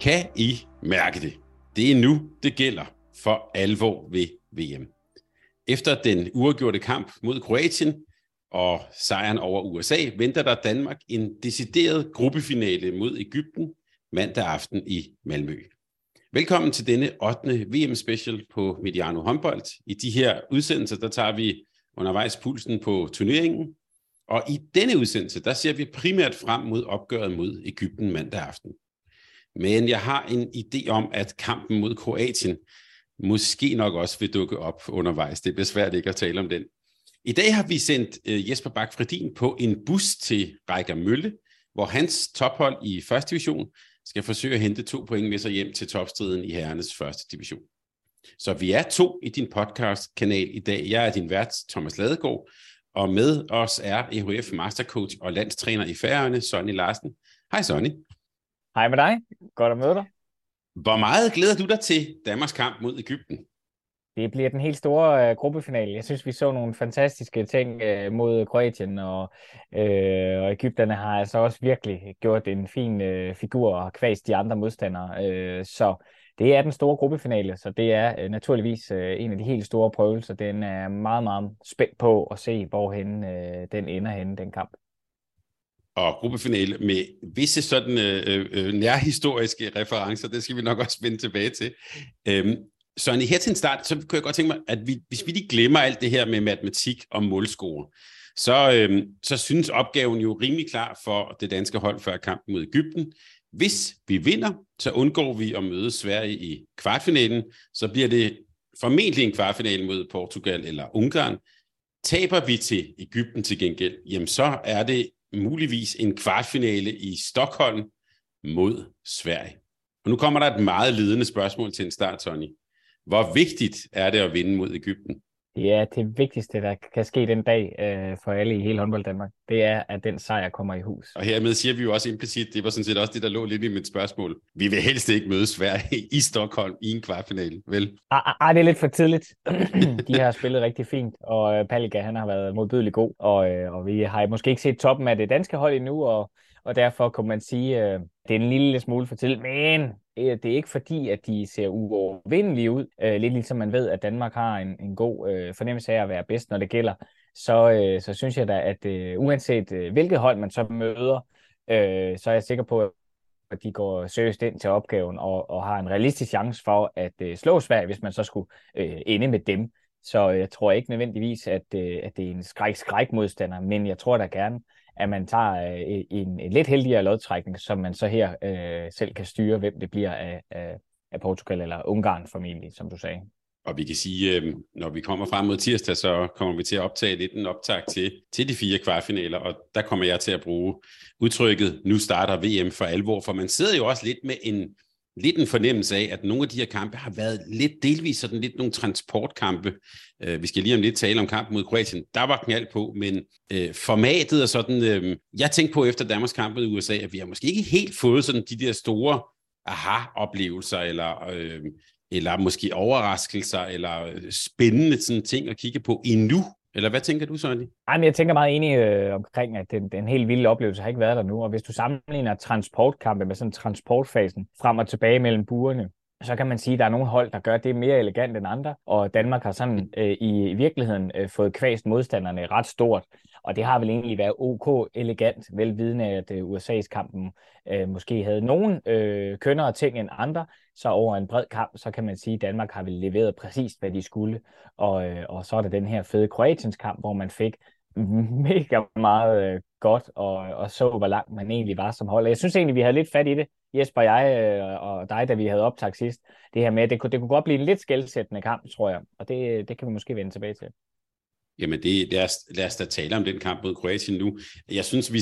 Kan I mærke det? Det er nu, det gælder for alvor ved VM. Efter den uafgjorte kamp mod Kroatien og sejren over USA, venter der Danmark en decideret gruppefinale mod Egypten mandag aften i Malmø. Velkommen til denne 8. VM-special på Mediano Håndbold. I de her udsendelser, der tager vi undervejs pulsen på turneringen. Og i denne udsendelse, der ser vi primært frem mod opgøret mod Egypten mandag aften. Men jeg har en idé om, at kampen mod Kroatien måske nok også vil dukke op undervejs. Det bliver svært ikke at tale om den. I dag har vi sendt Jesper Bakfredin på en bus til Rækker Mølle, hvor hans tophold i første division skal forsøge at hente 2 point med sig hjem til topstriden i herrenes første division. Så vi er 2 i din podcastkanal i dag. Jeg er din vært, Thomas Ladegaard, og med os er EHF Mastercoach og landstræner i Færøerne, Sonny Larsen. Hej Sonny. Hej med dig. Godt at møde dig. Hvor meget glæder du dig til Danmarks kamp mod Egypten? Det bliver den helt store gruppefinale. Jeg synes, vi så nogle fantastiske ting mod Kroatien, og Egypterne har altså også virkelig gjort en fin figur og har kvæst de andre modstandere. Så det er den store gruppefinale, så det er naturligvis en af de helt store prøvelser. Den er meget, meget spændt på at se, hvorhen den ender henne, den kamp. Og gruppefinale med visse sådan nærhistoriske referencer, det skal vi nok også vende tilbage til. Sonny, her til en start, så kunne jeg godt tænke mig, at hvis vi lige glemmer alt det her med matematik og målscore, så synes opgaven jo rimelig klar for det danske hold før kampen mod Egypten. Hvis vi vinder, så undgår vi at møde Sverige i kvartfinalen, så bliver det formentlig en kvartfinale mod Portugal eller Ungarn. Taber vi til Egypten til gengæld, jamen så er det muligvis en kvartfinale i Stockholm mod Sverige. Og nu kommer der et meget ledende spørgsmål til en start, Sonny. Hvor vigtigt er det at vinde mod Egypten? Ja, det vigtigste, der kan ske den dag for alle i hele håndbold Danmark, det er, at den sejr kommer i hus. Og hermed siger vi jo også implicit, det var sådan set også det, der lå lidt i mit spørgsmål. Vi vil helst ikke møde Sverige i Stockholm i en kvartfinale, vel? Det er lidt for tidligt. De har spillet rigtig fint, og Palika, han har været modbydelig god, og vi har måske ikke set toppen af det danske hold endnu, og derfor kan man sige, det er en lille smule for tidligt, men det er ikke fordi, at de ser uovervindelige ud. Lidt ligesom man ved, at Danmark har en god fornemmelse af at være bedst, når det gælder. Så synes jeg da, at uanset hvilket hold man så møder, så er jeg sikker på, at de går seriøst ind til opgaven og har en realistisk chance for at slå Sverige, hvis man så skulle ende med dem. Så jeg tror ikke nødvendigvis, at det er en skræk modstander, men jeg tror da gerne, at man tager en lidt heldigere lodtrækning, som man så her selv kan styre, hvem det bliver af Portugal eller Ungarn formentlig, som du sagde. Og vi kan sige, når vi kommer frem mod tirsdag, så kommer vi til at optage lidt en optakt til de 4 kvartfinaler, og der kommer jeg til at bruge udtrykket, nu starter VM for alvor, for man sidder jo også lidt med en fornemmelse af, at nogle af de her kampe har været lidt delvis sådan lidt nogle transportkampe. Vi skal lige om lidt tale om kampen mod Kroatien. Der var knald på, men formatet og sådan... Jeg tænkte på efter Danmarks kamp mod USA, at vi har måske ikke helt fået sådan de der store aha-oplevelser, eller måske overraskelser, eller spændende sådan ting at kigge på endnu. Eller hvad tænker du, Sonny? Jamen, jeg tænker meget enig omkring, at den helt vilde oplevelse har ikke været der nu. Og hvis du sammenligner transportkampe med sådan transportfasen frem og tilbage mellem burerne, så kan man sige, at der er nogle hold, der gør det mere elegant end andre. Og Danmark har sådan i virkeligheden fået kvæst modstanderne ret stort. Og det har vel egentlig været ok elegant, velvidende at USA's kampen måske havde nogen kønnere ting end andre. Så over en bred kamp, så kan man sige, at Danmark har vel leveret præcis, hvad de skulle. Og så er der den her fede Kroatiens kamp, hvor man fik mega meget godt og så, hvor langt man egentlig var som hold. Jeg synes egentlig, vi havde lidt fat i det, Jesper og jeg og dig, da vi havde optaget sidst. Det her med, at det kunne godt blive en lidt skelsættende kamp, tror jeg. Og det kan vi måske vende tilbage til. Jamen, lad os da tale om den kamp mod Kroatien nu. Jeg synes,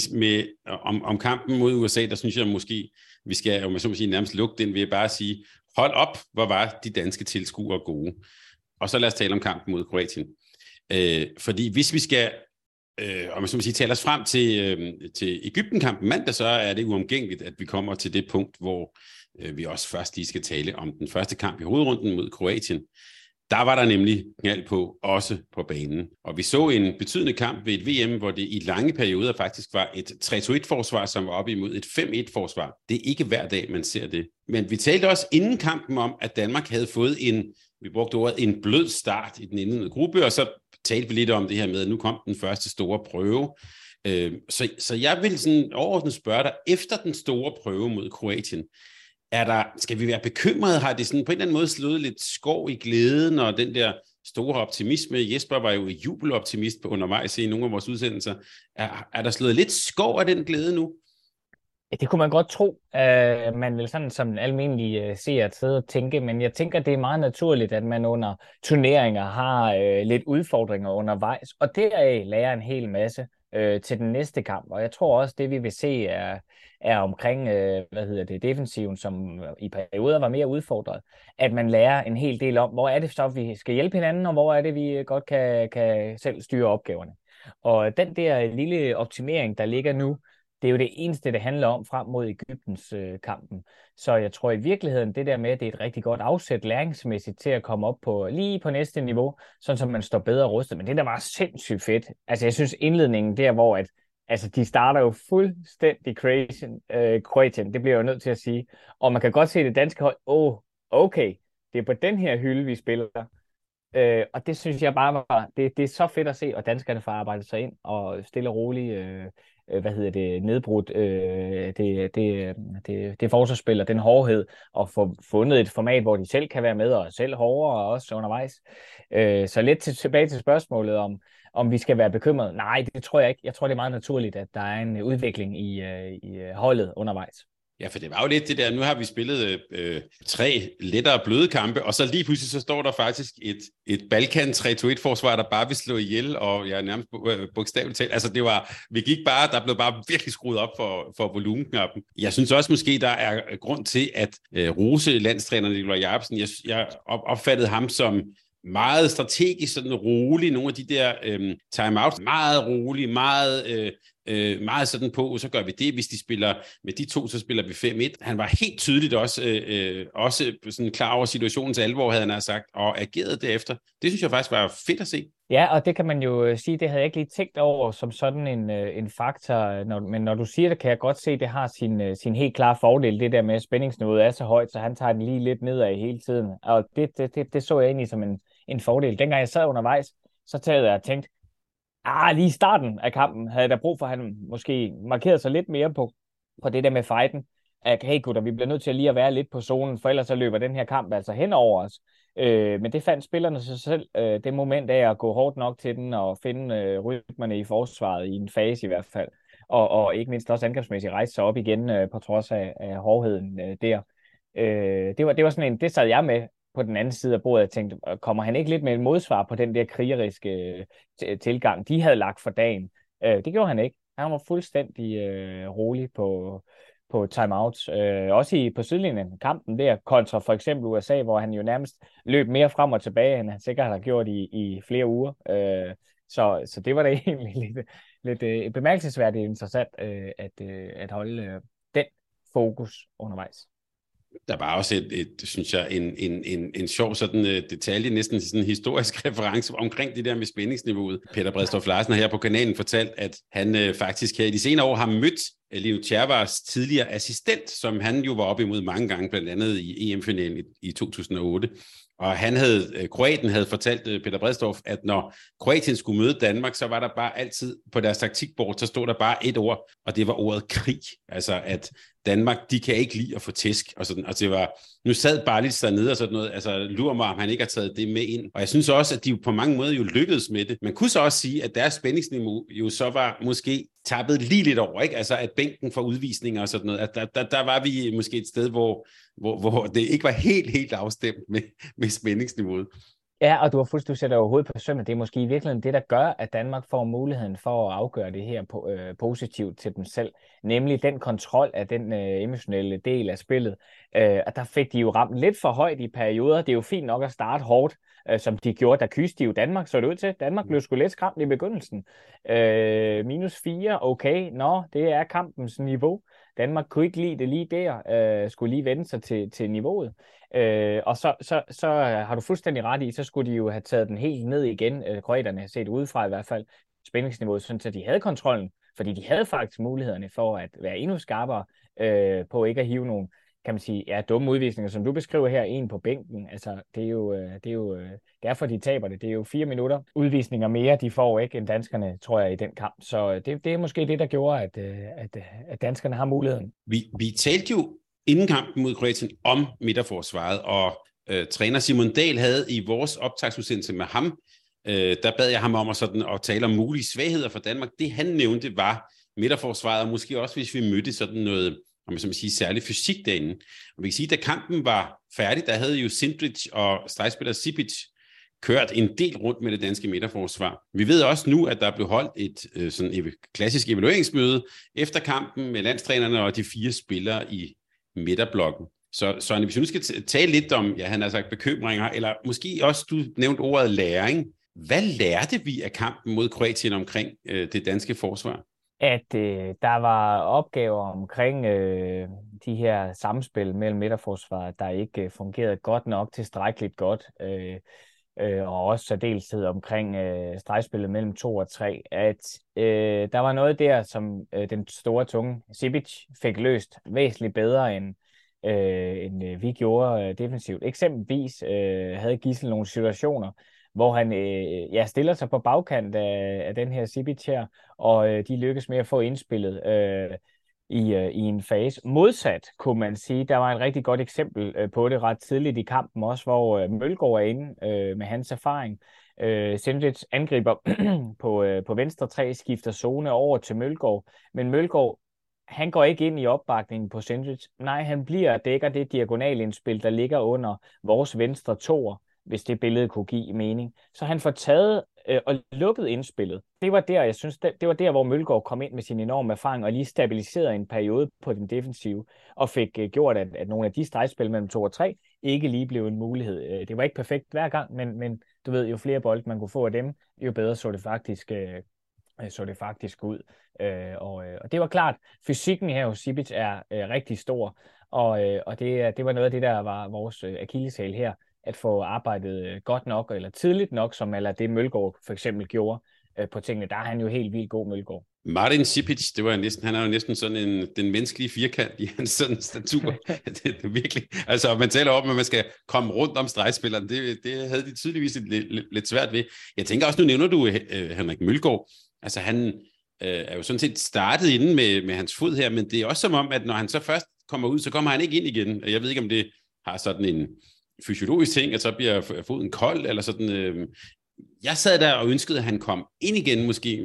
om kampen mod USA, der synes jeg måske, vi skal, om jeg så må sige, nærmest lukke den ved bare at sige, hold op, hvor var de danske tilskuere gode. Og så lad os tale om kampen mod Kroatien. Fordi hvis vi skal, om jeg så må sige, tale os frem til Egypten-kampen mandag, så er det uomgængeligt, at vi kommer til det punkt, hvor vi også først lige skal tale om den første kamp i hovedrunden mod Kroatien. Der var der nemlig knald på, også på banen. Og vi så en betydende kamp ved et VM, hvor det i lange perioder faktisk var et 3-2-1-forsvar, som var op imod et 5-1-forsvar. Det er ikke hver dag, man ser det. Men vi talte også inden kampen om, at Danmark havde fået vi brugte ordet, en blød start i den indledende gruppe, og så talte vi lidt om det her med, at nu kom den første store prøve. Så jeg vil sådan overordnet spørge dig, efter den store prøve mod Kroatien, skal vi være bekymrede? Har det sådan på en eller anden måde slået lidt skov i glæden, og den der store optimisme? Jesper var jo jubeloptimist undervejs i nogle af vores udsendelser. Er der slået lidt skov af den glæde nu? Ja, det kunne man godt tro. Man vil sådan som en almindelig seer sidde og tænke, men jeg tænker, det er meget naturligt, at man under turneringer har lidt udfordringer undervejs, og deraf lærer en hel masse til den næste kamp, og jeg tror også, det vi vil se er omkring defensiven, som i perioder var mere udfordret, at man lærer en hel del om, hvor er det så, vi skal hjælpe hinanden, og hvor er det, vi godt kan selv styre opgaverne. Og den der lille optimering, der ligger nu, det er jo det eneste, det handler om frem mod Egyptens kampen. Så jeg tror i virkeligheden, det der med, at det er et rigtig godt afsæt læringsmæssigt til at komme op på lige på næste niveau, sådan som man står bedre rustet. Men det der var sindssygt fedt. Altså jeg synes indledningen der, hvor at, altså, de starter jo fuldstændig Kroatien, det bliver jeg jo nødt til at sige. Og man kan godt se det danske hold, okay, det er på den her hylde, vi spiller. Og det synes jeg bare var, det er så fedt at se, og danskerne får arbejdet sig ind og stille og roligt nedbrudt det forsvarsspil og den hårdhed, og få fundet et format, hvor de selv kan være med, og selv hårdere også undervejs. Så lidt tilbage til spørgsmålet om vi skal være bekymrede. Nej, det tror jeg ikke. Jeg tror, det er meget naturligt, at der er en udvikling i holdet undervejs. Ja, for det var jo lidt det der, nu har vi spillet 3 lettere bløde kampe, og så lige pludselig så står der faktisk et Balkan 3-2-1-forsvar, der bare vil slå ihjel, og jeg er nærmest bogstaveligt talt. Altså det var, der blev bare virkelig skruet op for volumenknappen. Jeg synes også måske, der er grund til, at rose landstræner Niklas Jørgensen, jeg opfattede ham som meget strategisk, sådan rolig, nogle af de der timeouts, meget rolig, meget sådan på, så gør vi det, hvis de spiller med de to, så spiller vi 5-1. Han var helt tydeligt også sådan klar over situationens alvor, havde han sagt, og agerede derefter. Det synes jeg faktisk var fedt at se. Ja, og det kan man jo sige, det havde jeg ikke lige tænkt over som sådan en faktor, men når du siger det, kan jeg godt se, at det har sin helt klare fordel, det der med, at spændingsniveauet er så højt, så han tager den lige lidt nedad hele tiden, og det så jeg egentlig som en fordel. Dengang jeg sad undervejs, så talte jeg og tænkte, lige i starten af kampen havde der brug for, at han måske markerede sig lidt mere på det der med fighten. At hey gutter, vi bliver nødt til lige at være lidt på zonen, for ellers så løber den her kamp altså hen over os. Men det fandt spillerne sig selv, det moment af at gå hårdt nok til den og finde rytmerne i forsvaret, i en fase i hvert fald. Og ikke mindst også angrebsmæssigt rejse sig op igen på trods af hårdheden der. Det var sådan en, det sad jeg med på den anden side af bordet, jeg tænkte, kommer han ikke lidt med et modsvar på den der krigeriske tilgang, de havde lagt for dagen? Det gjorde han ikke. Han var fuldstændig rolig på timeouts. Også på sidelinjen, kampen der, kontra for eksempel USA, hvor han jo nærmest løb mere frem og tilbage, end han sikkert har gjort i flere uger. Så det var da egentlig lidt bemærkelsesværdigt interessant at holde den fokus undervejs. Der var også et synes jeg, en sjov sådan detalje, næsten sådan en historisk reference omkring det der med spændingsniveauet. Peter Bredstorff Larsen har her på kanalen fortalt, at han faktisk her i de senere år har mødt Lino Tjervars tidligere assistent, som han jo var op imod mange gange, blandt andet i EM-finalen i 2008. Og Kroaten havde fortalt Peter Bredstorff, at når Kroatien skulle møde Danmark, så var der bare altid på deres taktikbord, så stod der bare et ord, og det var ordet krig. Altså at Danmark, de kan ikke lide at få tæsk, og sådan, og det var, nu sad bare lidt dernede og sådan noget, altså lurer mig, om han ikke har taget det med ind, og jeg synes også, at de på mange måder jo lykkedes med det. Man kunne så også sige, at deres spændingsniveau jo så var måske tappet lige lidt over, ikke? Altså at bænken for udvisninger og sådan noget, at der var vi måske et sted, hvor det ikke var helt afstemt med spændingsniveauet. Ja, og du sætter overhovedet på sømmet. Det er måske i virkeligheden det, der gør, at Danmark får muligheden for at afgøre det her positivt til dem selv. Nemlig den kontrol af den emotionelle del af spillet. Og der fik de jo ramt lidt for højt i perioder. Det er jo fint nok at starte hårdt, som de gjorde. Der kyste de jo Danmark, så det ud til. Danmark blev sgu lidt skræmt i begyndelsen. -4, okay. Nå, det er kampens niveau. Danmark kunne ikke lide det lige der, skulle lige vende sig til niveauet. Og så har du fuldstændig ret i, så skulle de jo have taget den helt ned igen, kroaterne set udefra i hvert fald, spændingsniveauet, sådan så de havde kontrollen, fordi de havde faktisk mulighederne for at være endnu skarpere på ikke at hive nogen, kan man sige, dumme udvisninger, som du beskriver her, en på bænken, altså det er jo derfor de taber det, det er jo 4 minutter udvisninger mere, de får ikke end danskerne, tror jeg, i den kamp, så det er måske det, der gjorde, at danskerne har muligheden. Vi talte jo inden kampen mod Kroatien om midterforsvaret, og træner Simon Dahl havde i vores optagsudsendelse med ham, der bad jeg ham om at tale om mulige svagheder for Danmark. Det han nævnte var midterforsvaret, og måske også hvis vi mødte sådan noget, om man skal sige, særlig fysik derinde. Og vi kan sige, da kampen var færdig, der havde jo Sindrich og stregspiller Šipić kørt en del rundt med det danske midterforsvar. Vi ved også nu, at der blev holdt et klassisk evalueringsmøde efter kampen med landstrænerne og de 4 spillere i midterblokken. Så hvis vi nu skal tale lidt om, han har sagt bekymringer, eller måske også, du nævnte ordet læring. Hvad lærte vi af kampen mod Kroatien omkring det danske forsvar? At der var opgaver omkring de her samspil mellem midterforsvaret, der ikke fungerede godt nok, tilstrækkeligt godt, og også særdeleshed omkring stregspillet mellem 2 og 3, at der var noget der, som den store tunge Šipić fik løst væsentligt bedre, end vi gjorde defensivt. Eksempelvis havde Gissel nogle situationer, hvor han stiller sig på bagkant af den her Šipić her, og de lykkes med at få indspillet i en fase. Modsat, kunne man sige, der var et rigtig godt eksempel på det ret tidligt i kampen også, hvor Mølgaard er inde med hans erfaring. Sindrich angriber på venstre træ, skifter zone over til Mølgaard, men Mølgaard, han går ikke ind i opbakningen på Sindrich. Nej, han bliver og dækker det diagonalindspil, der ligger under vores venstre toer, hvis det billede kunne give mening. Så han får taget og lukket indspillet. Det var der, jeg synes, det var der, hvor Mølgaard kom ind med sin enorme erfaring og lige stabiliserede en periode på den defensive og fik gjort, at nogle af de stregspil mellem 2 og 3 ikke lige blev en mulighed. Det var ikke perfekt hver gang, men du ved, jo flere bolde man kunne få af dem, jo bedre så det faktisk ud. Og det var klart, fysikken her hos Šipić er rigtig stor, og det var noget af det, der var vores akilleshæl her, at få arbejdet godt nok, eller tidligt nok, som eller det Mølgaard for eksempel gjorde på tingene. Der er han jo helt vildt god, Mølgaard. Martin Šipić, han er jo næsten sådan den menneskelige firkant i hans sådan statur. Det er virkelig, altså man taler om, at man skal komme rundt om stregspilleren, det havde de tydeligvis lidt svært ved. Jeg tænker også, nu nævner du Henrik Mølgaard, altså han er jo sådan set startet inde med hans fod her, men det er også som om, at når han så først kommer ud, så kommer han ikke ind igen. Jeg ved ikke, om det har sådan en fysiologisk ting, at så bliver foden kold, eller sådan. Jeg sad der og ønskede, at han kom ind igen, måske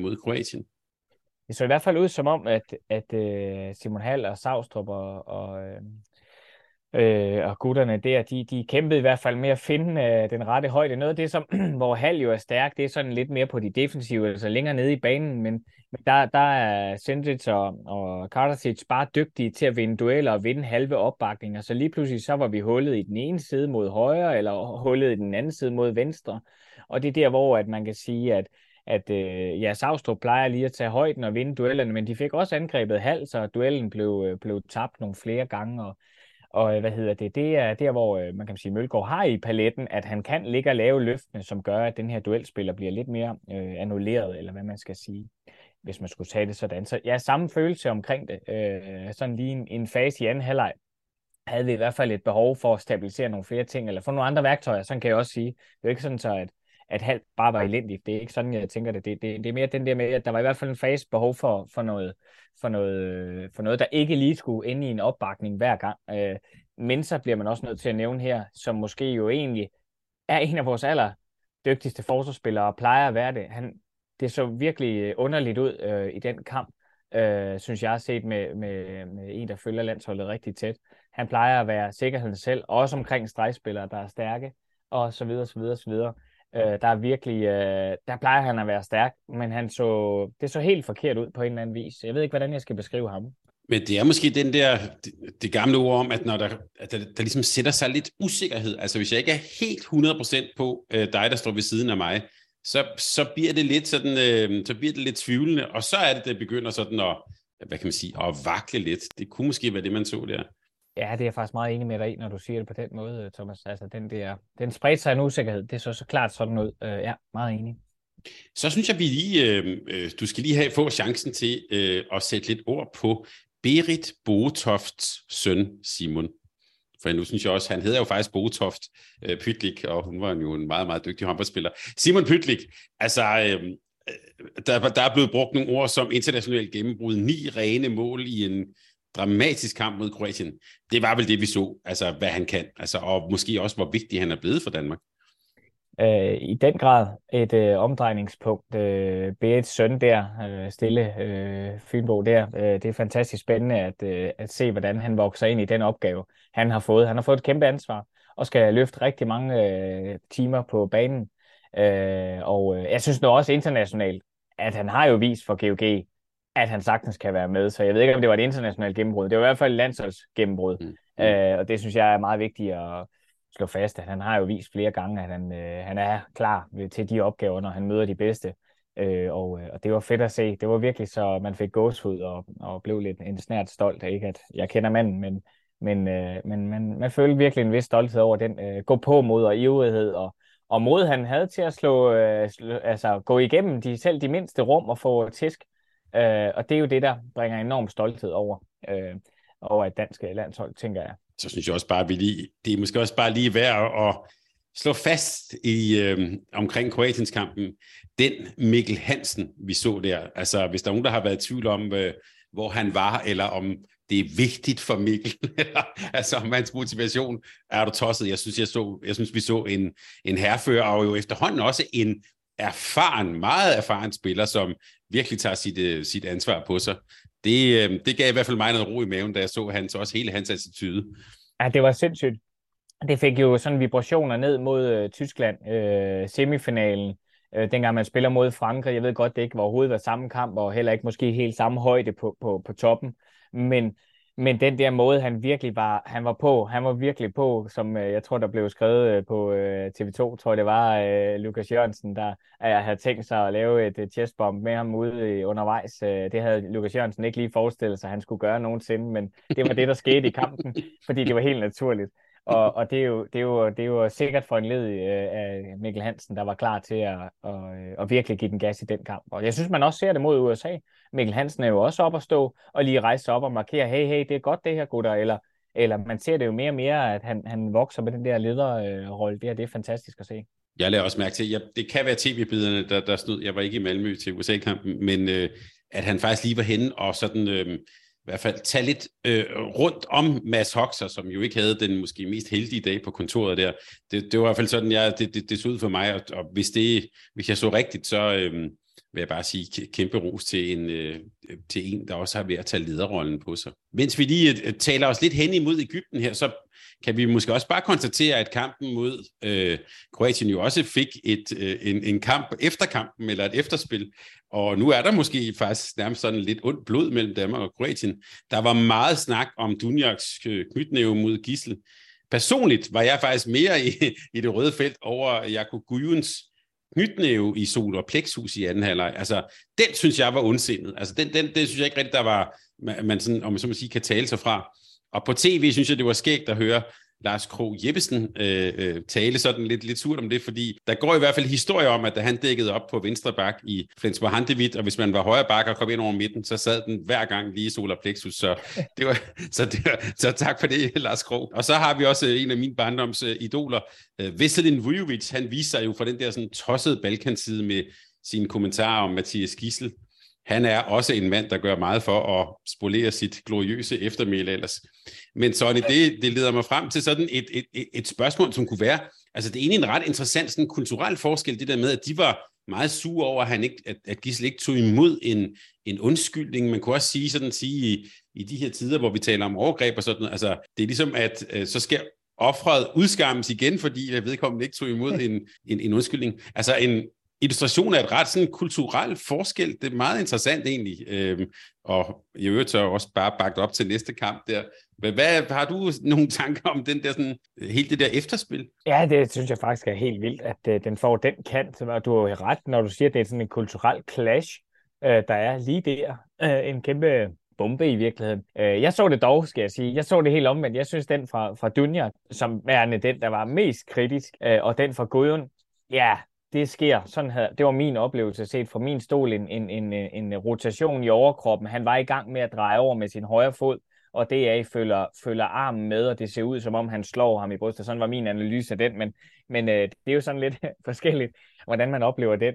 mod Kroatien. Det så i hvert fald ud som om, at Simon Hall og Saustrup og gutterne der, de kæmpede i hvert fald med at finde den rette højde. Noget af det, som, hvor Hall jo er stærk, det er sådan lidt mere på de defensive, altså længere nede i banen, men der er Sendrich og Kardacic bare dygtige til at vinde dueller og vinde halve opbakninger, så lige pludselig så var vi hullet i den ene side mod højre, eller hullet i den anden side mod venstre, og det er der, hvor at man kan sige, at Saustrup plejer lige at tage højden og vinde duellerne, men de fik også angrebet Hall, så duellen blev tabt nogle flere gange, og det er der, hvor man kan sige, Mølgaard har i paletten, at han kan ligge og lave løftene, som gør, at den her duelspiller bliver lidt mere annulleret, eller hvad man skal sige, hvis man skulle tage det sådan. Så ja, samme følelse omkring det. Sådan lige en fase i anden halvleg havde vi i hvert fald et behov for at stabilisere nogle flere ting, eller få nogle andre værktøjer, sådan kan jeg også sige. Det er jo ikke sådan så, at halv bare var elendigt. Det er ikke sådan, jeg tænker det. Det er mere den der med, at der var i hvert fald en fase behov for noget, der ikke lige skulle ende i en opbakning hver gang. Men så bliver man også nødt til at nævne her, som måske jo egentlig er en af vores allerdygtigste forsvarsspillere og plejer at være det. Det så virkelig underligt ud i den kamp, synes jeg har set med en, der følger landsholdet rigtig tæt. Han plejer at være sikkerheden selv, også omkring stregspillere, der er stærke, og så videre, så videre, så videre. Der plejer han at være stærk, men det så helt forkert ud på en eller anden vis. Jeg ved ikke, hvordan jeg skal beskrive ham. Men det er måske den der, det gamle ord om, at når der ligesom sætter sig lidt usikkerhed, altså hvis jeg ikke er helt 100% på dig, der står ved siden af mig, så bliver det lidt sådan, så bliver det lidt tvivlende, og så er det begynder sådan at, hvad kan man sige, at vakle lidt. Det kunne måske være det, man så der. Ja, det er jeg faktisk meget enig med dig, når du siger det på den måde, Thomas. Altså, den spredte sig en usikkerhed. Det så klart sådan ud. Ja, meget enig. Så synes jeg, vi lige, du skal lige få chancen til at sætte lidt ord på Berit Botofts søn, Simon. For nu synes jeg også, han hedder jo faktisk Botoft Pytlik, og hun var jo en meget, meget dygtig håndboldspiller. Simon Pytlik, altså... Der er blevet brugt nogle ord som internationalt gennembrud, 9 rene mål i en dramatisk kamp mod Kroatien. Det var vel det, vi så, altså hvad han kan, altså, og måske også, hvor vigtig han er blevet for Danmark. I den grad et omdrejningspunkt. Berits søn der, stille Fynbo der, det er fantastisk spændende at se, hvordan han vokser ind i den opgave, han har fået. Han har fået et kæmpe ansvar og skal løfte rigtig mange timer på banen. Og jeg synes nu også internationalt, at han har jo vist for GOG, at han sagtens kan være med. Så jeg ved ikke, om det var et internationalt gennembrud. Det var i hvert fald et landsholdsgennembrud. Og det synes jeg er meget vigtigt at slå fast, at han har jo vist flere gange, at han er klar til de opgaver, når han møder de bedste. Og det var fedt at se. Det var virkelig så, man fik gåsehud og blev lidt en snært stolt. Ikke at jeg kender manden, men man følte virkelig en vis stolthed over den gå på mod og ivrighed og mod han havde til at gå igennem selv de mindste rum og få tisk. Og det er jo det, der bringer enorm stolthed over et dansk landshold, tænker jeg. Så synes jeg også bare, det er måske også bare lige værd at slå fast i omkring Kroatienskampen. Den Mikkel Hansen, vi så der. Altså, hvis der er nogen, der har været i tvivl om, hvor han var, eller om det er vigtigt for Mikkel, altså om hans motivation, er du tosset. Jeg synes, vi så en herrefører, og jo efterhånden også en meget erfaren spiller, som virkelig tager sit ansvar på sig. Det gav i hvert fald mig noget ro i maven, da jeg så hele hans attitude. Ja, det var sindssygt. Det fik jo sådan vibrationer ned mod Tyskland, semifinalen, dengang man spiller mod Frankrig. Jeg ved godt, det ikke var overhovedet samme kamp, og heller ikke måske helt samme højde på toppen. Men den der måde, han virkelig var, han var virkelig på, som jeg tror, der blev skrevet på TV2, tror jeg det var, Lukas Jørgensen, der havde tænkt sig at lave et chestbomb med ham ude undervejs. Det havde Lukas Jørgensen ikke lige forestillet sig, han skulle gøre nogensinde, men det var det, der skete i kampen, fordi det var helt naturligt. Og det er jo sikkert for en led af Mikkel Hansen, der var klar til at virkelig give den gas i den kamp. Og jeg synes, man også ser det mod USA. Mikkel Hansen er jo også op at stå og lige rejse op og markere, hey, det er godt det her, gutter. Eller man ser det jo mere og mere, at han vokser med den der lederrolle. Det er fantastisk at se. Jeg lader også mærke til, det kan være tv-biderne, der stod. Jeg var ikke i Malmø til USA-kampen, men at han faktisk lige var henne og sådan... I hvert fald tage lidt rundt om Mads Hoxer, som jo ikke havde den måske mest heldige dag på kontoret der. Det var i hvert fald sådan, det så ud for mig, og hvis jeg så rigtigt, så vil jeg bare sige kæmpe ros til en, der også har ved at tage lederrollen på sig. Mens vi lige taler os lidt hen imod Egypten her, så kan vi måske også bare konstatere, at kampen mod Kroatien jo også fik en kamp efter kampen, eller et efterspil. Og nu er der måske faktisk nærmest sådan lidt ondt blod mellem Danmark og Kroatien. Der var meget snak om Duvnjaks knytnæve mod Gissel. Personligt var jeg faktisk mere i det røde felt over Jakob Gujens knytnæve i sol og plexus i anden halvleg. Altså, den synes jeg var ondsindet. Altså, den synes jeg ikke rigtigt, der var, man sådan, om man så må sige, kan tale sig fra. Og på tv synes jeg, det var skægt at høre Lars Krogh Jeppesen tale sådan lidt surt om det, fordi der går i hvert fald historie om, at da han dækkede op på venstre bak i Flensborg Handewitt, og hvis man var højre bak og kom ind over midten, så sad den hver gang lige solar plexus, så tak for det, Lars Krogh. Og så har vi også en af mine barndomsidoler, Veselin Vujović, han viser jo fra den der sådan tossede Balkanside med sine kommentarer om Mathias Gissel. Han er også en mand, der gør meget for at spolere sit gloriøse eftermæle ellers. Men Sonny, det leder mig frem til sådan et spørgsmål, som kunne være, altså det er egentlig en ret interessant sådan kulturel forskel, det der med, at de var meget sure over, at Gissel ikke tog imod en undskyldning. Man kunne også sige i de her tider, hvor vi taler om overgreb og sådan noget, altså det er ligesom, at så sker offeret udskammes igen, fordi vedkommende ikke tog imod en undskyldning. Altså en illustration af et ret sådan kulturel forskel. Det er meget interessant egentlig, og i øvrigt så også bare bagt op til næste kamp der. Hvad har du nogle tanker om den der sådan hele det der efterspil? Ja, det synes jeg faktisk er helt vildt, at den får den kant, og du har jo ret, når du siger, at det er sådan en kulturel clash, der er lige der. En kæmpe bombe i virkeligheden. Jeg så det dog, skal jeg sige. Jeg så det helt omvendt. Jeg synes den fra Duvnjak, som værende den, der var mest kritisk, og den fra Gudjon, ja, det sker. Sådan her. Det var min oplevelse set fra min stol. En rotation i overkroppen. Han var i gang med at dreje over med sin højre fod, og DA følger armen med, og det ser ud, som om han slår ham i brystet. Sådan var min analyse af den, men det er jo sådan lidt forskelligt, hvordan man oplever den.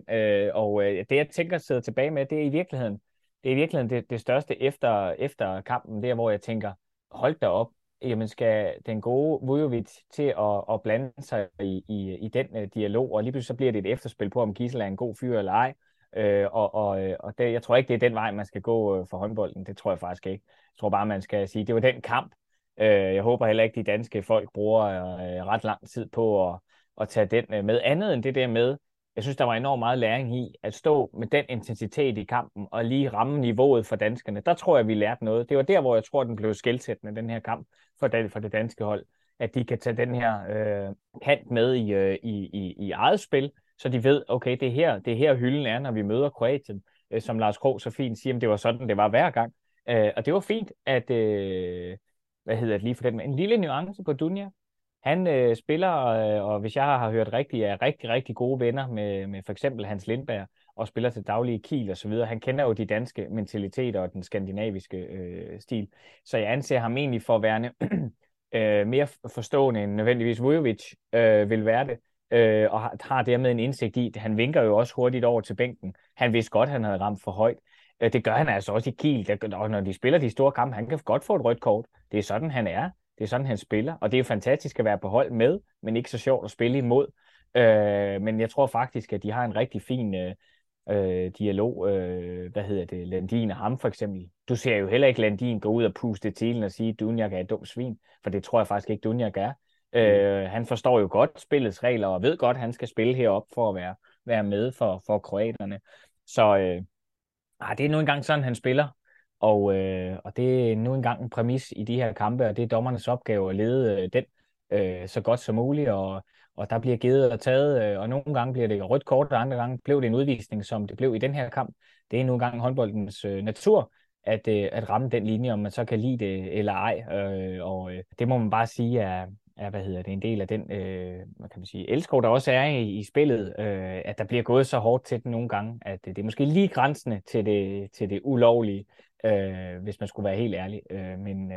Og det, jeg tænker at sidde tilbage med, det er i virkeligheden det største efter kampen, der hvor jeg tænker, hold da op. Jamen skal den gode Vujović til at blande sig i den dialog, og lige pludselig så bliver det et efterspil på, om Gissel er en god fyr eller ej. Og det, jeg tror ikke, det er den vej, man skal gå for håndbolden. Det tror jeg faktisk ikke. Jeg tror bare, man skal sige, det var den kamp. Jeg håber heller ikke, de danske folk bruger ret lang tid på at tage den med. Andet end det der med, jeg synes, der var enormt meget læring i at stå med den intensitet i kampen og lige ramme niveauet for danskerne. Der tror jeg, vi lærte noget. Det var der, hvor jeg tror, den blev skelsættende, den her kamp for det danske hold. At de kan tage den her kant med i eget spil, så de ved, okay, det er her hylden er, når vi møder Kroatien. Som Lars Krogh så fint siger, det var sådan, det var hver gang. Og det var fint, at en lille nuance på Duvnjak. Han spiller, og hvis jeg har hørt rigtigt, er rigtig, rigtig gode venner med for eksempel Hans Lindberg, og spiller til daglige Kiel og så videre. Han kender jo de danske mentaliteter og den skandinaviske stil. Så jeg anser ham egentlig for værende mere forstående end nødvendigvis Vujović vil være det, og har dermed en indsigt i. Han vinker jo også hurtigt over til bænken. Han vidste godt, han havde ramt for højt. Det gør han altså også i Kiel, og når de spiller de store kampe, han kan godt få et rødt kort. Det er sådan, han er. Det er sådan, han spiller, og det er jo fantastisk at være på hold med, men ikke så sjovt at spille imod. Men jeg tror faktisk, at de har en rigtig fin dialog. Landin og ham for eksempel. Du ser jo heller ikke Landin gå ud og puste til og sige, Duvnjak er et dumt svin, for det tror jeg faktisk ikke, Duvnjak er. Han forstår jo godt spillets regler, og ved godt, at han skal spille herop for at være med for kroaterne. Så det er nu engang sådan, han spiller. Og det er nu engang en præmis i de her kampe, og det er dommernes opgave at lede den så godt som muligt, og der bliver givet og taget, og nogle gange bliver det rødt kort, og andre gange blev det en udvisning, som det blev i den her kamp. Det er nu engang håndboldens natur, at ramme den linje, om man så kan lide det eller ej, og det må man bare sige er en del af den elskov, der også er i spillet, at der bliver gået så hårdt til den nogle gange, at det er måske lige grænsende til det ulovlige, hvis man skulle være helt ærlig, men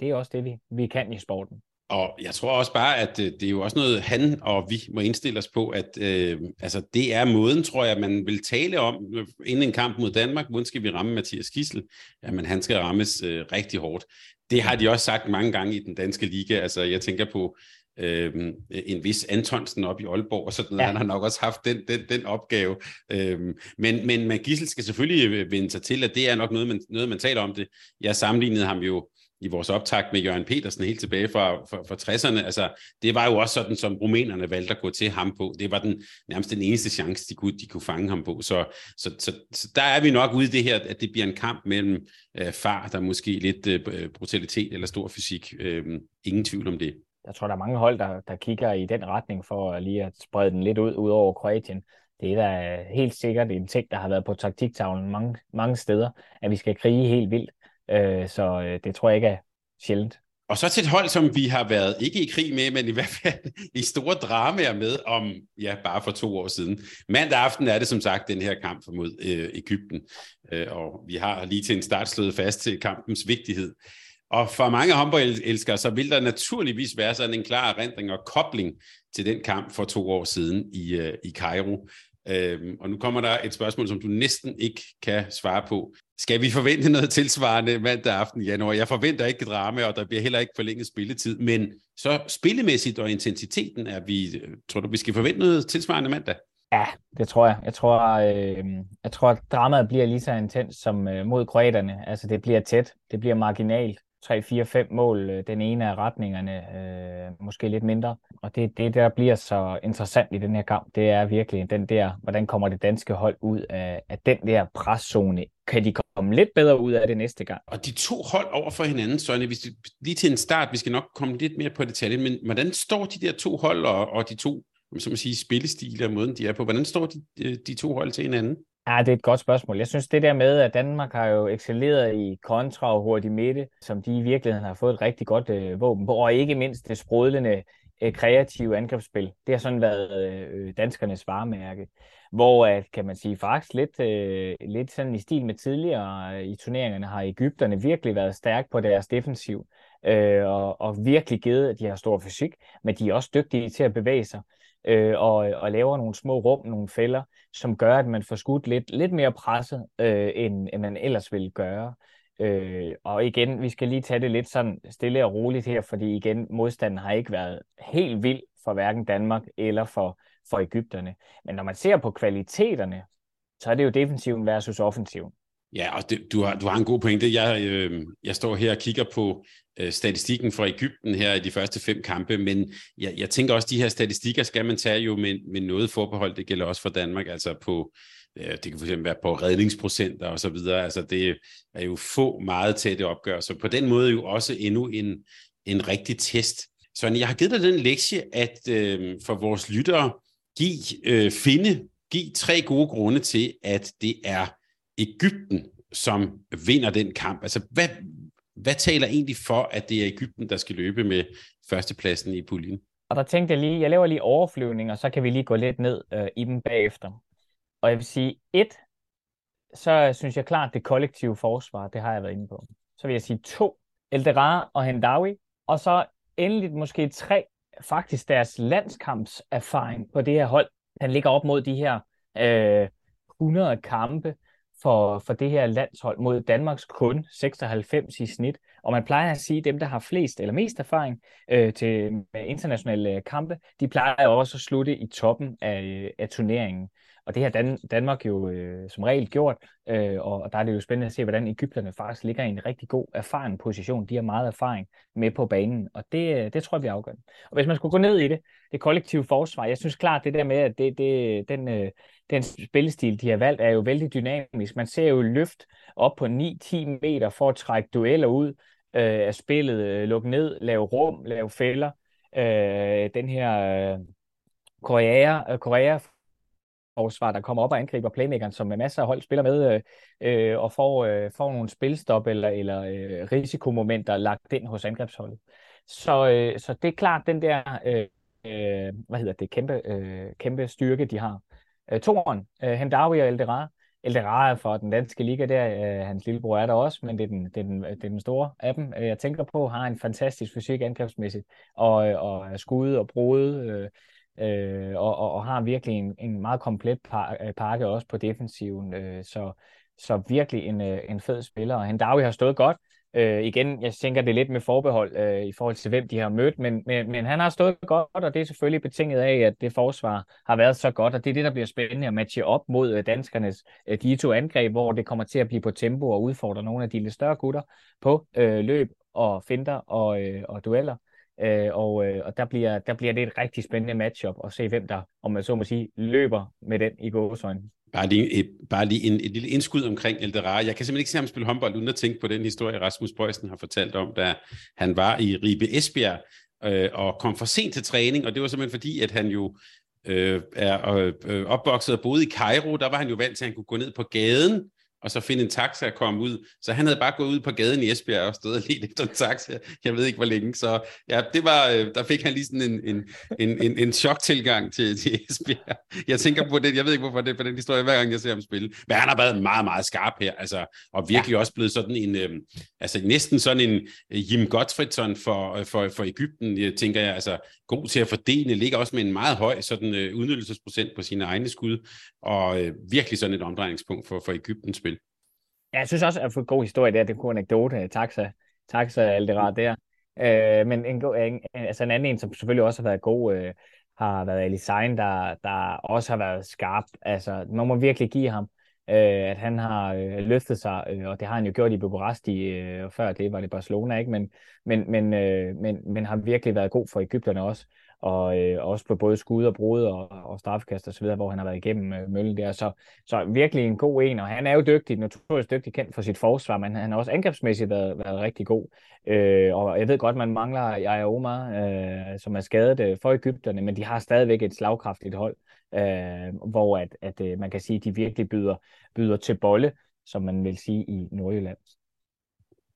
det er også det, vi kan i sporten. Og jeg tror også bare, at det er jo også noget, han og vi må indstille os på, at det er måden, tror jeg, man vil tale om inden en kamp mod Danmark. Hvordan skal vi ramme Mathias Gissel? Jamen, han skal rammes rigtig hårdt. Det har de også sagt mange gange i den danske liga. Altså, jeg tænker på en vis Antonsen op i Aalborg, og sådan ja. Han har nok også haft den opgave. Men Gissel skal selvfølgelig vende sig til, at det er nok noget, man taler om det. Jeg sammenlignede ham jo i vores optakt med Jørgen Petersen helt tilbage fra 60'erne, altså det var jo også sådan, som rumænerne valgte at gå til ham på. Det var nærmest den eneste chance, de kunne fange ham på. Så der er vi nok ude i det her, at det bliver en kamp mellem far, der måske lidt brutalitet eller stor fysik. Ingen tvivl om det. Jeg tror, der er mange hold, der kigger i den retning for lige at sprede den lidt ud over Kroatien. Det er da helt sikkert en ting, der har været på taktiktavlen mange, mange steder, at vi skal krige helt vildt. Så det tror jeg ikke er sjældent. Og så til et hold, som vi har været ikke i krig med, men i hvert fald i store dramaer med om, ja, bare for 2 år siden. Mandag aften er det som sagt den her kamp mod Egypten, og vi har lige til en start slået fast til kampens vigtighed. Og for mange håndboldelskere, så vil der naturligvis være sådan en klar erindring og kobling til den kamp for 2 år siden i Kairo. Og nu kommer der et spørgsmål, som du næsten ikke kan svare på. Skal vi forvente noget tilsvarende mandag aften i januar? Jeg forventer ikke drama, og der bliver heller ikke forlænget spilletid, men så spillemæssigt og intensiteten er vi... Tror du, vi skal forvente noget tilsvarende mandag? Ja, det tror jeg. Jeg tror, at dramaet bliver lige så intens som mod kroaterne. Altså, det bliver tæt. Det bliver marginalt. 3-4-5 mål, den ene af retningerne, måske lidt mindre. Og det, der bliver så interessant i den her kamp, det er virkelig den der, hvordan kommer det danske hold ud af den der preszone. Kan de komme lidt bedre ud af det næste gang? Og de 2 hold over for hinanden, Søren, hvis lige til en start, vi skal nok komme lidt mere på detaljen, men hvordan står de der 2 hold og de 2, som man siger, spillestiler, måden de er på, hvordan står de 2 hold til hinanden? Ja, det er et godt spørgsmål. Jeg synes, det der med, at Danmark har jo excelleret i kontra og hurtig midte, som de i virkeligheden har fået et rigtig godt våben på, og ikke mindst det sprudlende kreative angrebsspil. Det har sådan været danskernes varemærke, hvor, at, kan man sige, faktisk lidt sådan i stil med tidligere i turneringerne, har egypterne virkelig været stærke på deres defensiv, og virkelig givet, at de har stor fysik, men de er også dygtige til at bevæge sig. Og laver nogle små rum, nogle fælder, som gør, at man får skudt lidt mere presset, end man ellers ville gøre. Og igen, vi skal lige tage det lidt sådan stille og roligt her, fordi igen, modstanden har ikke været helt vild for hverken Danmark eller for egypterne. Men når man ser på kvaliteterne, så er det jo defensiven versus offensiven. Ja, og du har en god pointe. Jeg står her og kigger på statistikken fra Egypten her i de første 5 kampe, men jeg tænker også, at de her statistikker skal man tage jo med noget forbehold. Det gælder også for Danmark, altså på, det kan fx være på redningsprocenter og så videre. Altså det er jo få meget tætte opgør, så på den måde jo også endnu en rigtig test. Så jeg har givet dig den lektie, at for vores lyttere, give 3 gode grunde til, at det er Egypten, som vinder den kamp. Altså, hvad taler egentlig for, at det er Egypten, der skal løbe med førstepladsen i puljen? Og der tænkte jeg laver lige overflyvning, og så kan vi lige gå lidt ned i dem bagefter. Og jeg vil sige, 1, så synes jeg klart, det kollektive forsvar, det har jeg været inde på. Så vil jeg sige 2, Elderaa og Hendawy, og så endelig måske 3, faktisk deres landskampserfaring på det her hold. Han ligger op mod de her 100 kampe, for det her landshold mod Danmarks kun 96 i snit. Og man plejer at sige, at dem, der har flest eller mest erfaring til internationale kampe, de plejer også at slutte i toppen af turneringen. Og det har Danmark jo som regel gjort, og der er det jo spændende at se, hvordan egypterne faktisk ligger i en rigtig god erfaren position. De har meget erfaring med på banen, og det tror jeg bliver afgørende. Og hvis man skulle gå ned i det kollektive forsvar, jeg synes klart, det der med, at den spillestil, de har valgt, er jo vældig dynamisk. Man ser jo løft op på 9-10 meter for at trække dueller ud af spillet, lukke ned, lave rum, lave fælder. Den her Korea forsvar, der kommer op og angriber playmakeren, som masser af hold spiller med, og får nogle spilstop eller risikomomenter lagt ind hos angrebsholdet. Så det er klart den der kæmpe styrke, de har. 2'eren, Hendawy og Elderaa. Elderaa er fra den danske liga der, hans lillebror er der også, men det er den store af dem, jeg tænker på, har en fantastisk fysik angrebsmæssigt, og er skudt og brudet, og har virkelig en meget komplet pakke også på defensiven, så virkelig en fed spiller. Og Hendawy har stået godt. Igen, jeg tænker det lidt med forbehold i forhold til, hvem de har mødt, men han har stået godt, og det er selvfølgelig betinget af, at det forsvar har været så godt, og det er det, der bliver spændende at matche op mod danskernes de 2 angreb, hvor det kommer til at blive på tempo og udfordre nogle af de lidt større gutter på løb og finter og dueller. Og der bliver det et rigtig spændende matchup at se, hvem der, om man så må sige, løber med den i gåseøjne. Bare lige et lille indskud omkring Elderaa. Jeg kan simpelthen ikke se ham spille håndbold uden at tænke på den historie, Rasmus Bøjsen har fortalt om, da han var i Ribe Esbjerg og kom for sent til træning, og det var simpelthen fordi, at han jo er opvokset og boede i Kairo. Der var han jo vant til, at han kunne gå ned på gaden og så finde en taxa og komme ud. Så han havde bare gået ud på gaden i Esbjerg og stået og lidt efter en taxa. Jeg ved ikke, hvor længe. Så ja, det var, der fik han lige sådan en choktilgang til Esbjerg. Jeg tænker på det. Jeg ved ikke, hvorfor det er på den historie, hver gang jeg ser ham spille. Men han har været meget, meget skarp her. Altså, og virkelig også blevet sådan en, altså næsten sådan en Jim Gottfridsson for Egypten, jeg tænker jeg. Altså god til at fordele, ligger også med en meget høj sådan udnyttelsesprocent på sine egne skud. Og virkelig sådan et omdrejningspunkt for Egyptens spil. Ja, jeg synes også, at jeg har fået en god historie der. Det er en god anekdote. Taxa Elderaa der. Men en anden en, som selvfølgelig også har været god, har været Ali Sain, der også har været skarp. Altså, man må virkelig give ham, at han har løftet sig, og det har han jo gjort i Bukarest, og før det var det Barcelona, ikke? Men har virkelig været god for egypterne også. Og også på både skud og brud og straffekast og så videre, hvor han har været igennem Mølle der. Så virkelig en god en, og han er jo dygtig, naturligvis dygtig, kendt for sit forsvar, men han har også angrebsmæssigt været rigtig god. Og jeg ved godt, man mangler Yahya Omar, som er skadet for egypterne, men de har stadigvæk et slagkraftigt hold, hvor at man kan sige, at de virkelig byder til bolle, som man vil sige i Nordjylland.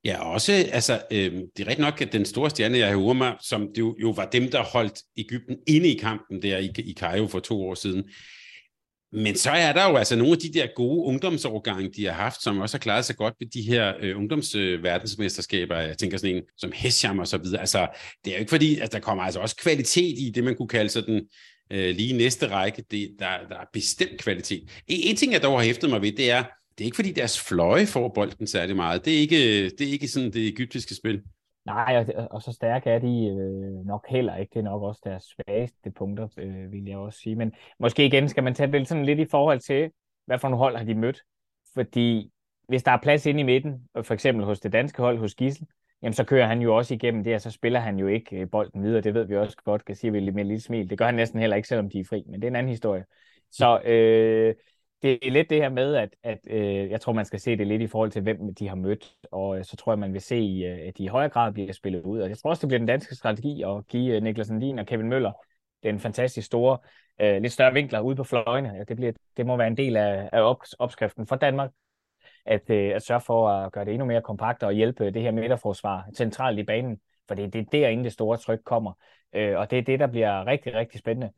Ja, også, altså, det er rigtigt nok, at den store stjerne, Yahya Omar, som det jo var dem, der holdt Egypten inde i kampen der i Kairo for 2 år siden. Men så er der jo altså nogle af de der gode ungdomsårgange, de har haft, som også har klaret sig godt ved de her ungdomsverdensmesterskaber. Jeg tænker sådan en som Hesham og så videre. Altså, det er jo ikke fordi, at der kommer altså også kvalitet i det, man kunne kalde sådan lige næste række. Der er bestemt kvalitet. En ting, jeg dog har hæftet mig ved, det er, det er ikke fordi deres fløje får bolden særlig meget. Det er ikke sådan det egyptiske spil. Nej, og så stærke er de nok heller ikke. Det er nok også deres svageste punkter, vil jeg også sige. Men måske igen skal man tage det sådan lidt i forhold til, hvad for nogle hold har de mødt. Fordi hvis der er plads inde i midten, for eksempel hos det danske hold, hos Gissel, jamen så kører han jo også igennem det, og så spiller han jo ikke bolden videre. Det ved vi også godt, kan sige med et lille smil. Det gør han næsten heller ikke, selvom de er fri. Men det er en anden historie. Så... det er lidt det her med, at jeg tror, man skal se det lidt i forhold til, hvem de har mødt, og så tror jeg, man vil se, at de i højere grad bliver spillet ud. Og jeg tror også, det bliver den danske strategi at give Niklas Landin og Kevin Møller den fantastisk store, lidt større vinkler ude på fløjene. Det må være en del af opskriften for Danmark, at sørge for at gøre det endnu mere kompakt og hjælpe det her midterforsvar centralt i banen, for det er derinde, det store tryk kommer. Og det er det, der bliver rigtig, rigtig spændende.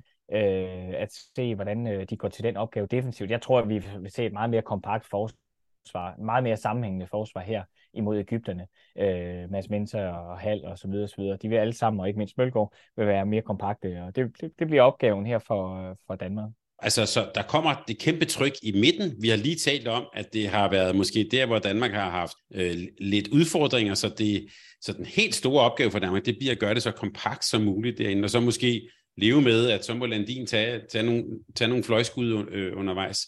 At se, hvordan de går til den opgave defensivt. Jeg tror, at vi vil se et meget mere kompakt forsvar, meget mere sammenhængende forsvar her imod Egypterne. Mads Mensah og Hal og så videre, så videre. De vil alle sammen, og ikke mindst Mølgaard, vil være mere kompakte, og det bliver opgaven her for Danmark. Altså, så der kommer det kæmpe tryk i midten. Vi har lige talt om, at det har været måske der, hvor Danmark har haft lidt udfordringer, så den helt store opgave for Danmark, det bliver at gøre det så kompakt som muligt derinde, og så måske leve med, at så må Landin tage nogle fløjskud undervejs.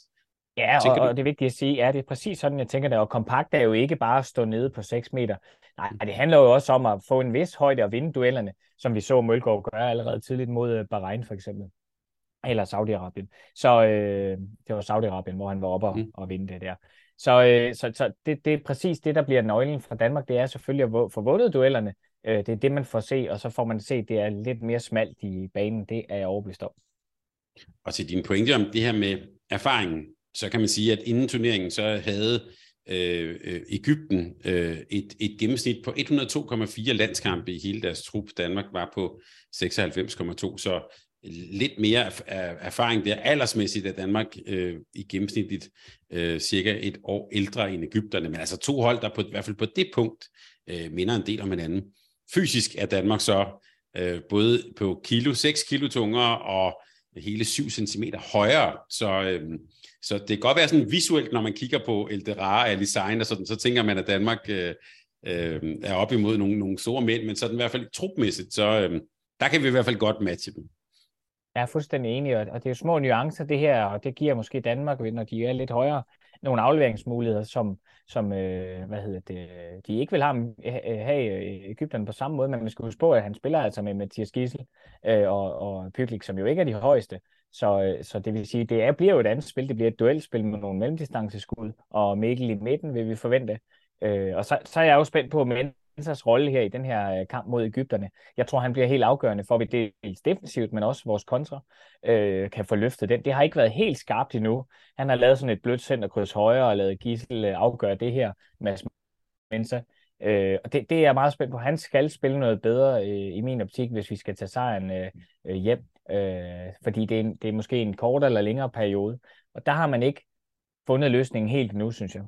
Ja, og det er vigtigt at sige, ja, det er præcis sådan, jeg tænker det, og kompakt er jo ikke bare at stå nede på 6 meter. Nej, det handler jo også om at få en vis højde og vinde duellerne, som vi så Mølgaard gøre allerede tidligt mod Bahrain for eksempel, eller Saudi-Arabien. Så det var Saudi-Arabien, hvor han var oppe og vinde det der. Så det er præcis det, der bliver nøglen for Danmark, det er selvfølgelig at få vundet duellerne. Det er det, man får se, og så får man se, det er lidt mere smalt i banen. Det er jeg overbevist om. Og til dine pointe om det her med erfaringen, så kan man sige, at inden turneringen, så havde Egypten et gennemsnit på 102,4 landskampe i hele deres trup. Danmark var på 96,2, så lidt mere erfaring der. Aldersmæssigt er Danmark i gennemsnitligt cirka et år ældre end Egypterne, men altså to hold, der på, i hvert fald på det punkt minder en del om hinanden. Fysisk er Danmark så både på 6 kilo tungere og hele 7 centimeter højere. Så det kan godt være sådan visuelt, når man kigger på Elderaa, Ali Sain og sådan, så tænker man, at Danmark er op imod nogle store mænd, men sådan i hvert fald trupmæssigt, så der kan vi i hvert fald godt matche dem. Jeg er fuldstændig enig, og det er jo små nuancer det her, og det giver måske Danmark, når de er lidt højere, nogle afleveringsmuligheder, som de ikke vil have Egypterne på samme måde, men man skal huske på, at han spiller altså med Mathias Gissel og Pytlik, som jo ikke er de højeste. Så det vil sige, det bliver jo et andet spil, det bliver et duelspil med nogle mellemdistanceskud, og Mikkel i midten vil vi forvente. Og så er jeg jo spændt på, om Mensahs rolle her i den her kamp mod Egypterne. Jeg tror, han bliver helt afgørende for, at vi dels defensivt, men også vores kontra kan få løftet den. Det har ikke været helt skarpt endnu. Han har lavet sådan et blødt centerkryds højre og lavet Gissel afgøre det her, Mads Mensah. Og det er jeg meget spændt på. Han skal spille noget bedre i min optik, hvis vi skal tage sejren hjem. Fordi det er måske en kortere eller længere periode. Og der har man ikke fundet løsningen helt nu, synes jeg.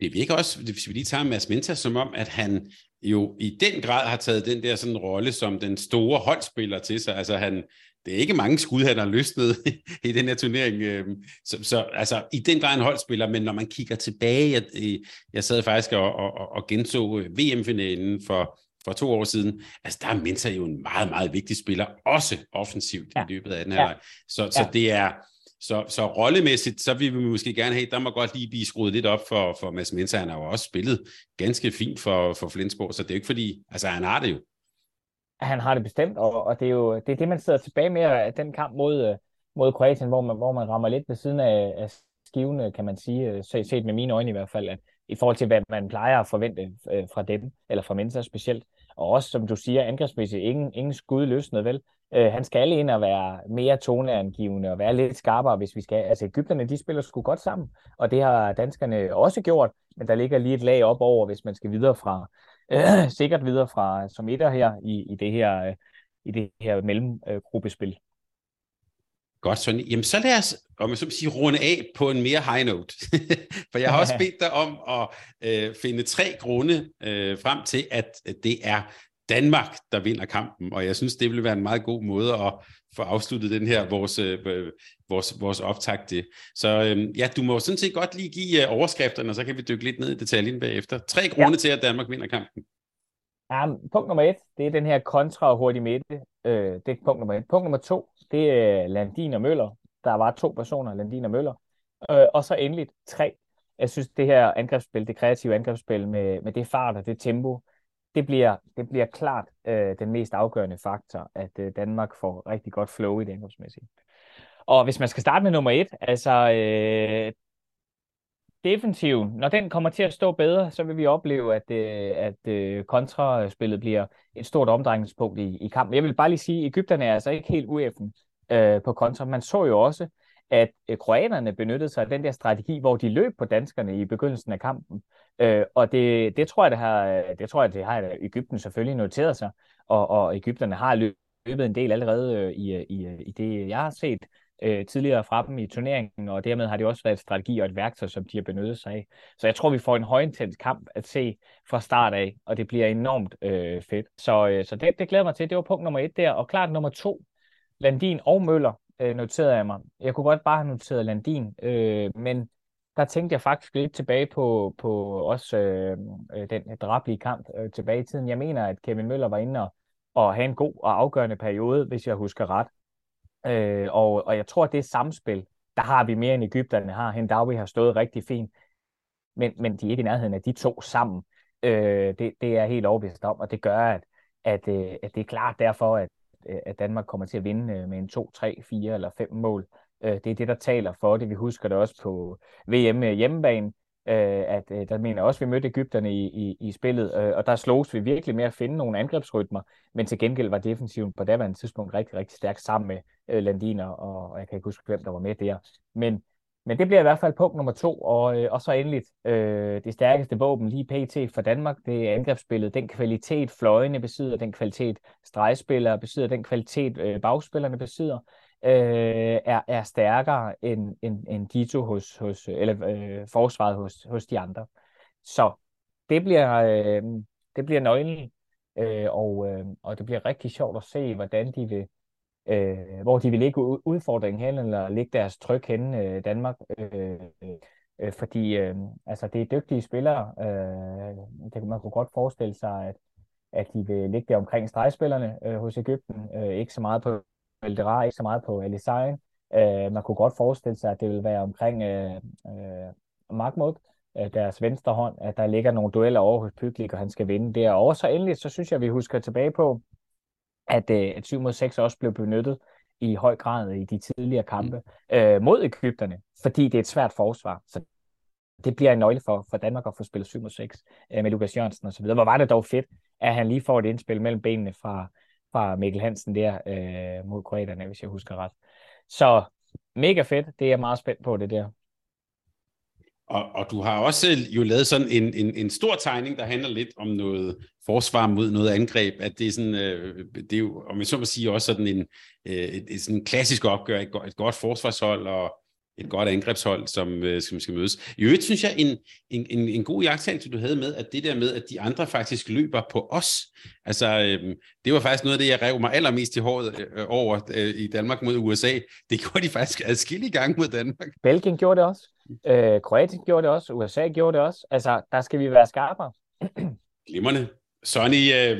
Det virker også, hvis vi lige tager Mads Mensah, som om, at han jo i den grad har taget den der sådan rolle som den store holdspiller til sig. Altså det er ikke mange skud, han har løsnet i den her turnering. Så altså i den grad en holdspiller, men når man kigger tilbage, jeg sad faktisk og genså VM-finalen for 2 år siden, altså der er Mensah jo en meget, meget vigtig spiller, også offensivt i løbet af den her. Så det er... Så rollemæssigt, så vil vi måske gerne have, der må godt lige blive skruet lidt op for Mads Mensah. Han har jo også spillet ganske fint for Flensborg, så det er jo ikke fordi, altså han har det jo. Han har det bestemt, og det er jo det, man sidder tilbage med, at den kamp mod Kroatien, hvor man rammer lidt ved siden af skiven, kan man sige, set med mine øjne i hvert fald, at i forhold til, hvad man plejer at forvente fra dem, eller fra Mensah specielt. Og også, som du siger, angrebsmæssigt ingen skud løsnet, vel? Han skal ind og være mere toneangivende og være lidt skarpere, hvis vi skal. Altså, Egypterne, de spiller sgu godt sammen, og det har danskerne også gjort, men der ligger lige et lag op over, hvis man skal videre fra, sikkert videre fra som etter her i det her mellemgruppespil. Godt, sådan. Jamen, så lad os, om jeg så må sige, runde af på en mere high note. For jeg har også bedt dig om at finde 3 grunde frem til, at det er Danmark, der vinder kampen, og jeg synes, det ville være en meget god måde at få afsluttet den her, vores optakt til. Så ja, du må sådan set godt lige give overskrifterne, og så kan vi dykke lidt ned i detaljen bagefter. 3 grunde til, at Danmark vinder kampen. Ja, punkt nummer 1, det er den her kontra og hurtig midte. Det er punkt nummer 1. Punkt nummer 2, det er Landin og Møller. Der var 2 personer, Landin og Møller. Og så endelig 3. Jeg synes, det her angrebsspil, det kreative angrebsspil med det fart og det tempo, det bliver klart den mest afgørende faktor, at Danmark får rigtig godt flow i det angrebsmæssige. Og hvis man skal starte med nummer 1, altså defensiven, når den kommer til at stå bedre, så vil vi opleve, at kontraspillet bliver et stort omdrejningspunkt i kampen. Jeg vil bare lige sige, at Egypterne er altså ikke helt ueffen på kontra. Man så jo også, at kroaterne benyttede sig af den der strategi, hvor de løb på danskerne i begyndelsen af kampen. Og det tror jeg, det har Egypten selvfølgelig noteret sig, og Egypterne har løbet en del allerede i det, jeg har set tidligere fra dem i turneringen, og dermed har det også været et strategi og et værktøj, som de har benyttet sig af. Så jeg tror, vi får en højintens kamp at se fra start af, og det bliver enormt fedt. Så det glæder mig til. Det var punkt nummer 1 der, og klart nummer 2, Landin og Møller noterede jeg mig. Jeg kunne godt bare have noteret Landin, men der tænkte jeg faktisk lidt tilbage på også den drablige kamp tilbage i tiden. Jeg mener, at Kevin Møller var inde og have en god og afgørende periode, hvis jeg husker ret. Og jeg tror, at det samspil, der har vi mere end Egypterne har. Hendawy har stået rigtig fint, men de er ikke i nærheden af de 2 sammen. Det er jeg helt overbevist om, og det gør, at det er klart derfor, at Danmark kommer til at vinde med en 2, 3, 4 eller 5 mål. Det er det, der taler for det. Vi husker det også på VM hjemmebane, at der mener også, at vi mødte Egypterne i spillet, og der slogs vi virkelig med at finde nogle angrebsrytmer, men til gengæld var defensiven på daværende tidspunkt rigtig, rigtig stærkt sammen med Landin, og jeg kan ikke huske, hvem der var med der. Men det bliver i hvert fald punkt nummer 2, og så endelig det stærkeste våben lige pt. For Danmark, det er angrebsspillet. Den kvalitet fløjene besidder, den kvalitet stregspillere besidder, den kvalitet bagspillerne besidder, er stærkere end dito eller forsvaret hos de andre. Så det bliver nøglen, og det bliver rigtig sjovt at se, hvordan de vil, hvor de vil lægge udfordringen hen, eller lægge deres tryk hen, Danmark. Fordi altså, det er dygtige spillere. Man kunne godt forestille sig, at de vil lægge det omkring stregspillerne hos Egypten. Ikke så meget på Elderaa, ikke så meget på Elderaa. Man kunne godt forestille sig, at det vil være omkring Magmuk, deres venstre hånd, at der ligger nogle dueller over hos Pytlik, og han skal vinde derovre. Så endelig, så synes jeg, vi husker tilbage på, at 7-6 også blev benyttet i høj grad i de tidligere kampe mod Egypterne, fordi det er et svært forsvar. Så det bliver en nøgle for Danmark at få spillet 7-6 med Lukas Jørgensen osv. Hvor var det dog fedt, at han lige får et indspil mellem benene fra Mikkel Hansen der mod kroaterne, hvis jeg husker ret. Så mega fedt, det er jeg meget spændt på, det der. Og du har også jo lavet sådan en stor tegning, der handler lidt om noget forsvar mod noget angreb, at det er sådan, det er jo, om jeg så må sige, også sådan et sådan klassisk opgør, et godt forsvarshold og et godt angrebshold, som skal mødes. I øvrigt synes jeg, en god iagttagelse, du havde med, at det der med, at de andre faktisk løber på os, altså det var faktisk noget af det, jeg rev mig allermest i håret over i Danmark mod USA. Det gjorde de faktisk adskillige gange mod Danmark. Belgien gjorde det også. Kroatien gjorde det også, USA gjorde det også. Altså, der skal vi være skarpere. Glimrende. Sonny, jeg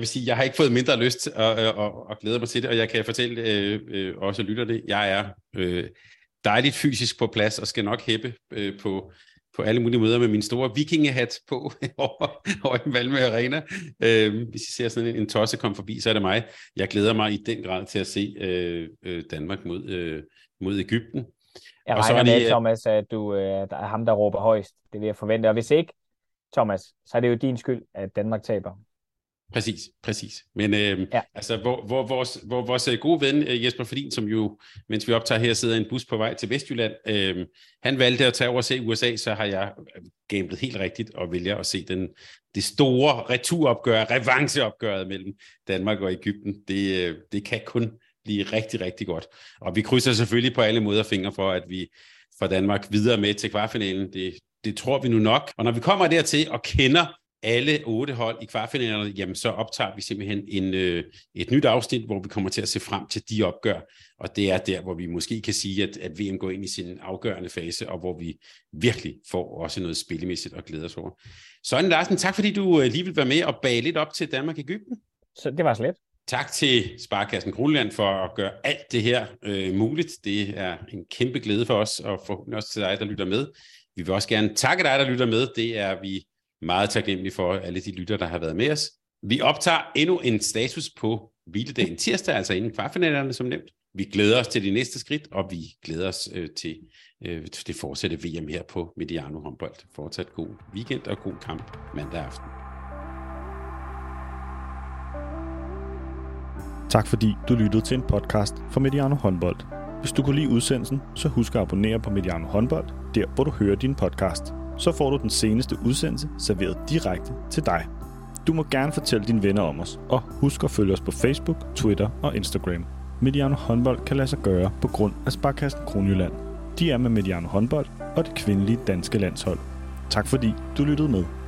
vil sige, jeg har ikke fået mindre lyst og glæder mig til det, og jeg kan fortælle også lytter det. Jeg er dejligt fysisk på plads og skal nok hæppe på alle mulige møder med min store vikingehat på over i Malmö Arena. Hvis I ser sådan en tosse komme forbi, så er det mig. Jeg glæder mig i den grad til at se Danmark mod Egypten. Jeg regner med, Thomas, at du er ham, der råber højst. Det vil jeg forvente. Og hvis ikke, Thomas, så er det jo din skyld, at Danmark taber. Præcis. Men altså, hvor vores gode ven Jesper Bakfredin, som jo, mens vi optager her, sidder i en bus på vej til Vestjylland, han valgte at tage over og se USA, så har jeg gamblet helt rigtigt og vælger at se det store returopgør, revancheopgøret mellem Danmark og Egypten. Det kan kun blive rigtig, rigtig godt. Og vi krydser selvfølgelig på alle måder fingre for, at vi får Danmark videre med til kvartfinalen. Det tror vi nu nok. Og når vi kommer dertil og kender alle 8 hold i kvartfinalerne, jamen så optager vi simpelthen et nyt afsnit, hvor vi kommer til at se frem til de opgør. Og det er der, hvor vi måske kan sige, at VM går ind i sin afgørende fase, og hvor vi virkelig får også noget spillemæssigt at glæde os over. Søren Larsen, tak fordi du lige vil være med og bage lidt op til Danmark-Egypten. Så det var så let. Tak til Sparkassen Kronjylland for at gøre alt det her muligt. Det er en kæmpe glæde for os, og forhåbentlig også til dig, der lytter med. Vi vil også gerne takke dig, der lytter med. Det er vi meget taknemmelige for, alle de lytter, der har været med os. Vi optager endnu en status på hviledagen tirsdag, altså inden kvartfinalerne, som nævnt. Vi glæder os til de næste skridt, og vi glæder os til det fortsatte VM her på Mediano Håndbold. Fortsat god weekend og god kamp mandag aften. Tak fordi du lyttede til en podcast fra Mediano Håndbold. Hvis du kunne lide udsendelsen, så husk at abonnere på Mediano Håndbold, der hvor du hører din podcast. Så får du den seneste udsendelse serveret direkte til dig. Du må gerne fortælle dine venner om os, og husk at følge os på Facebook, Twitter og Instagram. Mediano Håndbold kan lade sig gøre på grund af Sparkassen Kronjylland. De er med Mediano Håndbold og det kvindelige danske landshold. Tak fordi du lyttede med.